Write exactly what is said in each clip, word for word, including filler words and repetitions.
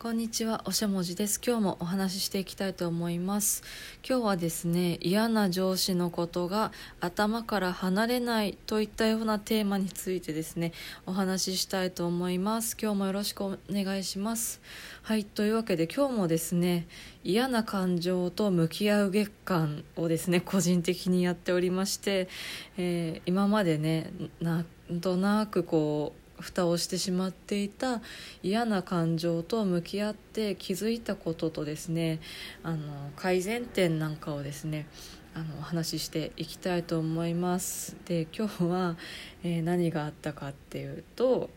こんにちは、おしゃもじです。今日もお話ししていきたいと思います。今日はですね、嫌な上司のことが頭から離れないといったようなテーマについてですね、お話ししたいと思います。今日もよろしくお願いします。はい、というわけで今日もですね、嫌な感情と向き合う月間をですね、個人的にやっておりまして、えー、今までね、なんとなくこう蓋をしてしまっていた嫌な感情と向き合って気づいたこととですね、あの改善点なんかをですね、あのお話ししていきたいと思います。で、今日は、えー、何があったかっていうと、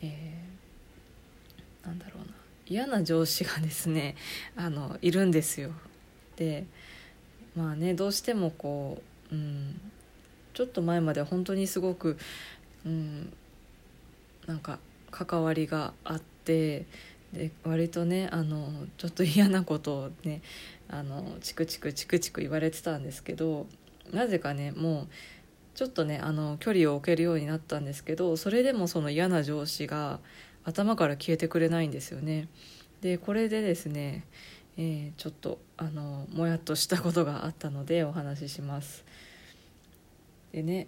えー、なんだろうな、嫌な上司がですね、あのいるんですよ。で、まあね、どうしてもこう、うん、ちょっと前まで本当にすごく、うんなんか関わりがあって、で割とね、あのちょっと嫌なことをね、あのチクチクチクチク言われてたんですけど、なぜかね、もうちょっとね、あの距離を置けるようになったんですけど、それでもその嫌な上司が頭から消えてくれないんですよね。でこれでですね、えー、ちょっとあのもやっとしたことがあったのでお話しします。でね、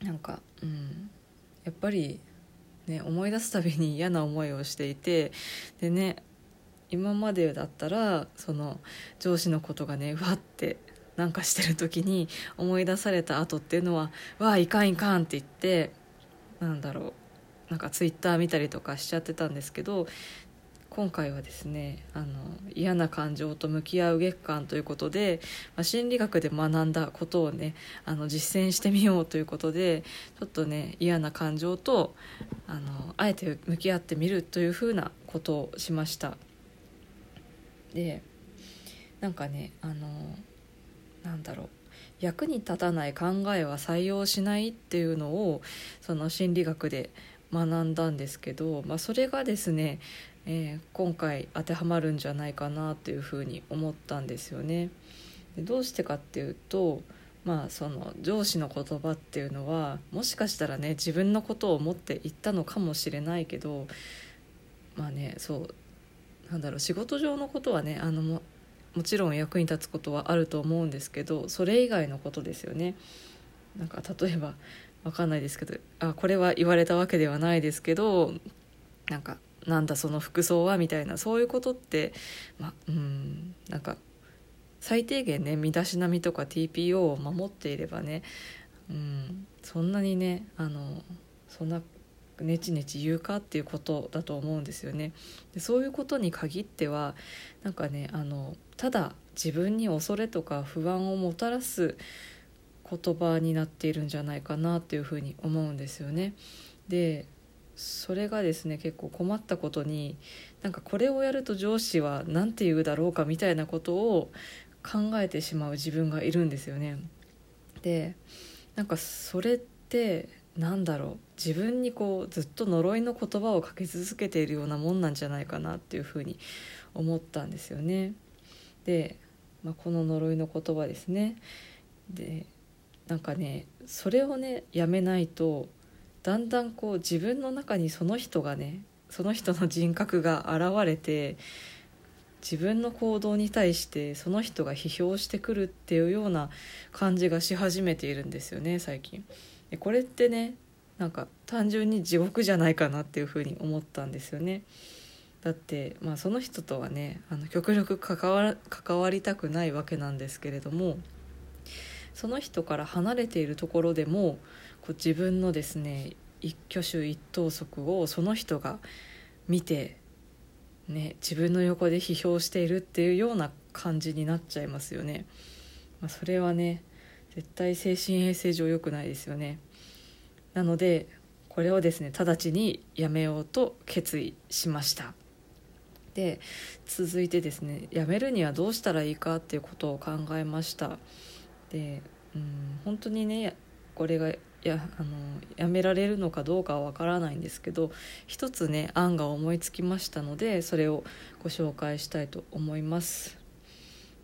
なんかうんやっぱり、ね、思い出すたびに嫌な思いをしていて、でね、今までだったらその上司のことがね、うわってなんかしてる時に思い出された後っていうのは、わあいかんいかんって言って、なんだろう、なんかツイッター見たりとかしちゃってたんですけど、今回はですね、あの嫌な感情と向き合う月間ということで、まあ、心理学で学んだことをね、あの実践してみようということで、ちょっとね、嫌な感情と あのあえて向き合ってみるというふうなことをしました。でなんかね、あのなんだろう、役に立たない考えは採用しないっていうのをその心理学で学んだんですけど、まあ、それがですね、えー、今回当てはまるんじゃないかなというふうに思ったんですよね。でどうしてかっていうと、まあ、その上司の言葉っていうのはもしかしたらね、自分のことを思って言ったのかもしれないけど、まあね、そうなんだろう、仕事上のことはね、あの も, もちろん役に立つことはあると思うんですけど、それ以外のことですよね。なんか例えばわかんないですけど、あこれは言われたわけではないですけど、なんかなんだその服装はみたいな、そういうことって、まあ、うんなんか最低限ね、身だしなみとか ティーピーオー を守っていればね、うんそんなにね、あのそんなネチネチ言うかっていうことだと思うんですよね。でそういうことに限ってはなんかね、あのただ自分に恐れとか不安をもたらす言葉になっているんじゃないかなっていうふうに思うんですよね。でそれがですね、結構困ったことに、なんかこれをやると上司はなんて言うだろうかみたいなことを考えてしまう自分がいるんですよね。でなんかそれってなんだろう、自分にこうずっと呪いの言葉をかけ続けているようなもんなんじゃないかなっていうふうに思ったんですよね。で、まあ、この呪いの言葉ですね。でなんかね、それをねやめないと、だんだんこう自分の中にその人がね、その人の人格が現れて、自分の行動に対してその人が批評してくるっていうような感じがし始めているんですよね、最近。でこれってね、なんか単純に地獄じゃないかなっていうふうに思ったんですよね。だって、まあ、その人とはね、あの極力関わ、関わりたくないわけなんですけれども、その人から離れているところでもこう自分のですね、一挙手一投足をその人が見て、ね、自分の横で批評しているっていうような感じになっちゃいますよね。まあ、それはね、絶対精神衛生上良くないですよね。なのでこれをですね、直ちにやめようと決意しました。で続いてですね、やめるにはどうしたらいいかっていうことを考えました。でうん、本当にね、これが や, あのやめられるのかどうかはわからないんですけど、一つね案が思いつきましたので、それをご紹介したいと思います。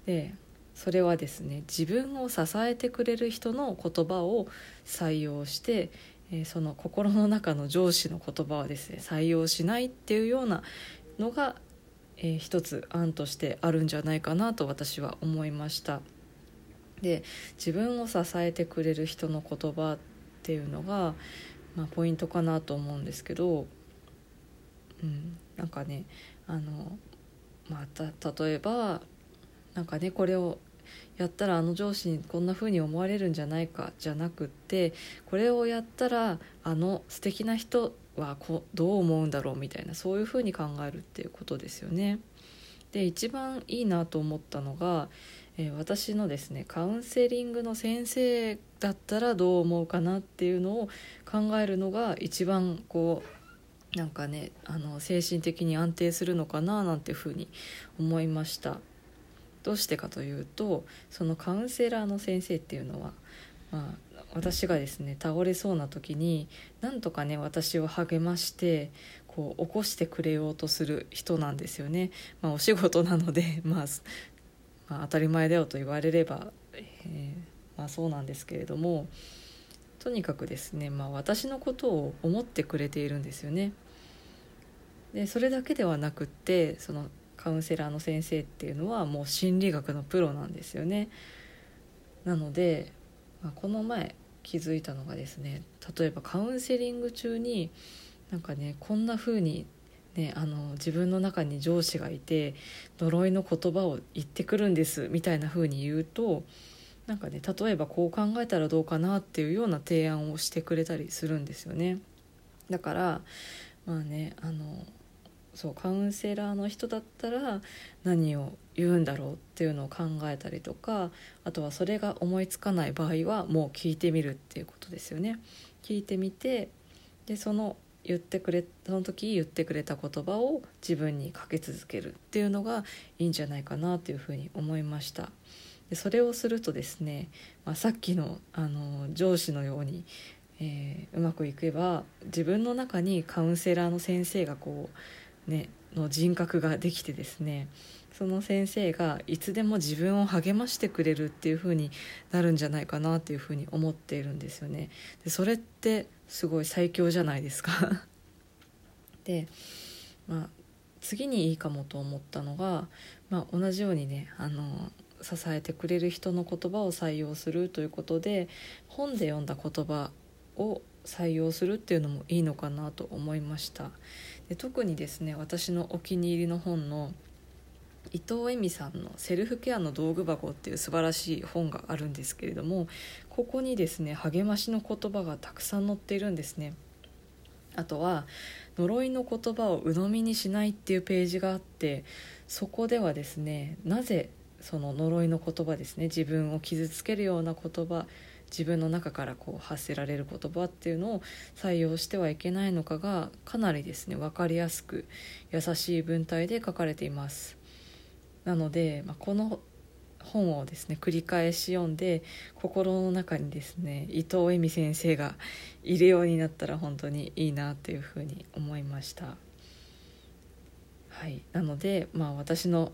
でそれはですね、自分を支えてくれる人の言葉を採用してえー、その心の中の上司の言葉はですね、採用しないっていうようなのが、えー、一つ案としてあるんじゃないかなと私は思いました。で、自分を支えてくれる人の言葉っていうのが、まあ、ポイントかなと思うんですけど、うん、なんかねあの、まあ、た例えばなんかねこれをやったらあの上司にこんな風に思われるんじゃないかじゃなくって、これをやったらあの素敵な人はこどう思うんだろうみたいな、そういう風に考えるっていうことですよね。で、一番いいなと思ったのが、えー、私のですねカウンセリングの先生だったらどう思うかなっていうのを考えるのが一番こうなんかねあの精神的に安定するのかななんていう風に思いました。どうしてかというと、そのカウンセラーの先生っていうのは、まあ、私がですね倒れそうな時になんとかね私を励ましてこう起こしてくれようとする人なんですよね。まあ、お仕事なので、まあまあ、当たり前だよと言われれば、えーまあ、そうなんですけれども、とにかくですね、まあ、私のことを思ってくれているんですよね。で、それだけではなくって、そのカウンセラーの先生っていうのはもう心理学のプロなんですよね。なので、まあ、この前気づいたのがですね、例えばカウンセリング中になんかねこんな風にねあの自分の中に上司がいて呪いの言葉を言ってくるんですみたいな風に言うと、なんかね例えばこう考えたらどうかなっていうような提案をしてくれたりするんですよね。だからまあねあのそうカウンセラーの人だったら何を言うんだろうっていうのを考えたりとか、あとはそれが思いつかない場合はもう聞いてみるっていうことですよね。聞いてみて、でその言ってくれその時言ってくれた言葉を自分にかけ続けるっていうのがいいんじゃないかなというふうに思いました。でそれをするとですね、まあ、さっきの、あの上司のように、えー、うまくいけば自分の中にカウンセラーの先生がこうね、の人格ができてですね、その先生がいつでも自分を励ましてくれるっていう風になるんじゃないかなっていう風に思っているんですよね。でそれってすごい最強じゃないですかで、まあ、次にいいかもと思ったのが、まあ、同じようにねあの支えてくれる人の言葉を採用するということで、本で読んだ言葉を採用するっていうのもいいのかなと思いました。で特にですね、私のお気に入りの本の伊藤恵美さんのセルフケアの道具箱っていう素晴らしい本があるんですけれども、ここにですね励ましの言葉がたくさん載っているんですね。あとは呪いの言葉を鵜呑みにしないっていうページがあって、そこではですねなぜその呪いの言葉ですね、自分を傷つけるような言葉、自分の中からこう発せられる言葉っていうのを採用してはいけないのかがかなりですね分かりやすく優しい文体で書かれています。なので、まあ、この本をですね繰り返し読んで心の中にですね伊藤恵美先生がいるようになったら本当にいいなというふうに思いました。はい、なので、まあ、私の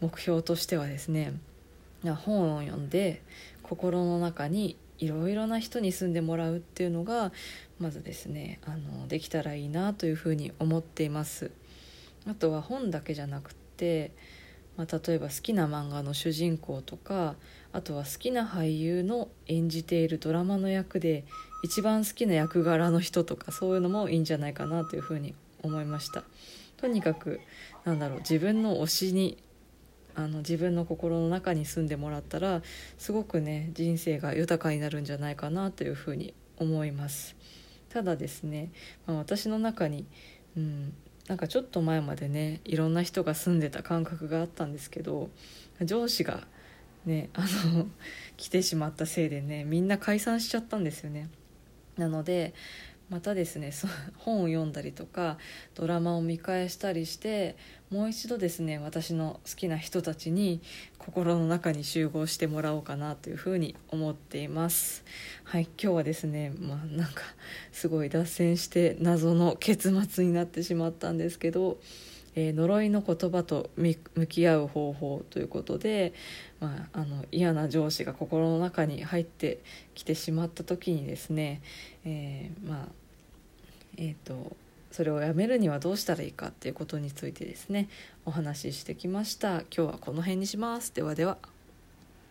目標としてはですね、本を読んで心の中にいろいろな人に住んでもらうっていうのがまずですねあのできたらいいなというふうに思っています。あとは本だけじゃなくて、まあ、例えば好きな漫画の主人公とか、あとは好きな俳優の演じているドラマの役で一番好きな役柄の人とか、そういうのもいいんじゃないかなというふうに思いました。とにかくなんだろう自分の推しにあの自分の心の中に住んでもらったらすごくね人生が豊かになるんじゃないかなというふうに思います。ただですね、まあ、私の中に、うん、なんかちょっと前までねいろんな人が住んでた感覚があったんですけど、上司がねあの来てしまったせいでねみんな解散しちゃったんですよね。なのでまたですね本を読んだりとかドラマを見返したりして、もう一度ですね私の好きな人たちに心の中に集合してもらおうかなというふうに思っています。はい、今日はですね、まあ、なんかすごい脱線して謎の結末になってしまったんですけど、えー、呪いの言葉と向き合う方法ということで、まあ、あの嫌な上司が心の中に入ってきてしまった時にですね、えー、まあえーとそれをやめるにはどうしたらいいかっていうことについてですね、お話ししてきました。今日はこの辺にします。ではでは。